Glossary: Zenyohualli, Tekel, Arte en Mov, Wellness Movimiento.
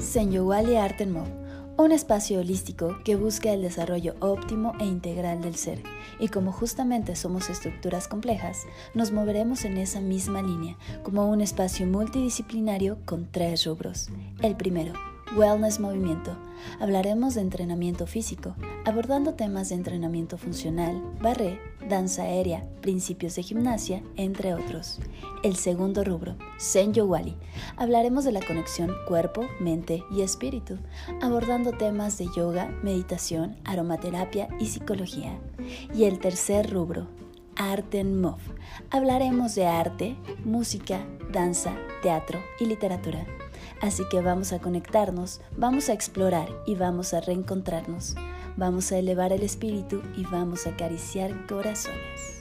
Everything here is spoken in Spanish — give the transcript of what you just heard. Zenyohualli Arte en Mov, un espacio holístico que busca el desarrollo óptimo e integral del ser, y como justamente somos estructuras complejas, nos moveremos en esa misma línea, como un espacio multidisciplinario con 3 rubros. El primero, Wellness Movimiento. Hablaremos de entrenamiento físico, abordando temas de entrenamiento funcional, barre, danza aérea, principios de gimnasia, entre otros. El segundo rubro, Zenyohualli. Hablaremos de la conexión cuerpo, mente y espíritu, abordando temas de yoga, meditación, aromaterapia y psicología. Y el tercer rubro, Arte en Mov. Hablaremos de arte, música, danza, teatro y literatura. Así que vamos a conectarnos, vamos a explorar y vamos a reencontrarnos. Vamos a elevar el espíritu y vamos a acariciar corazones.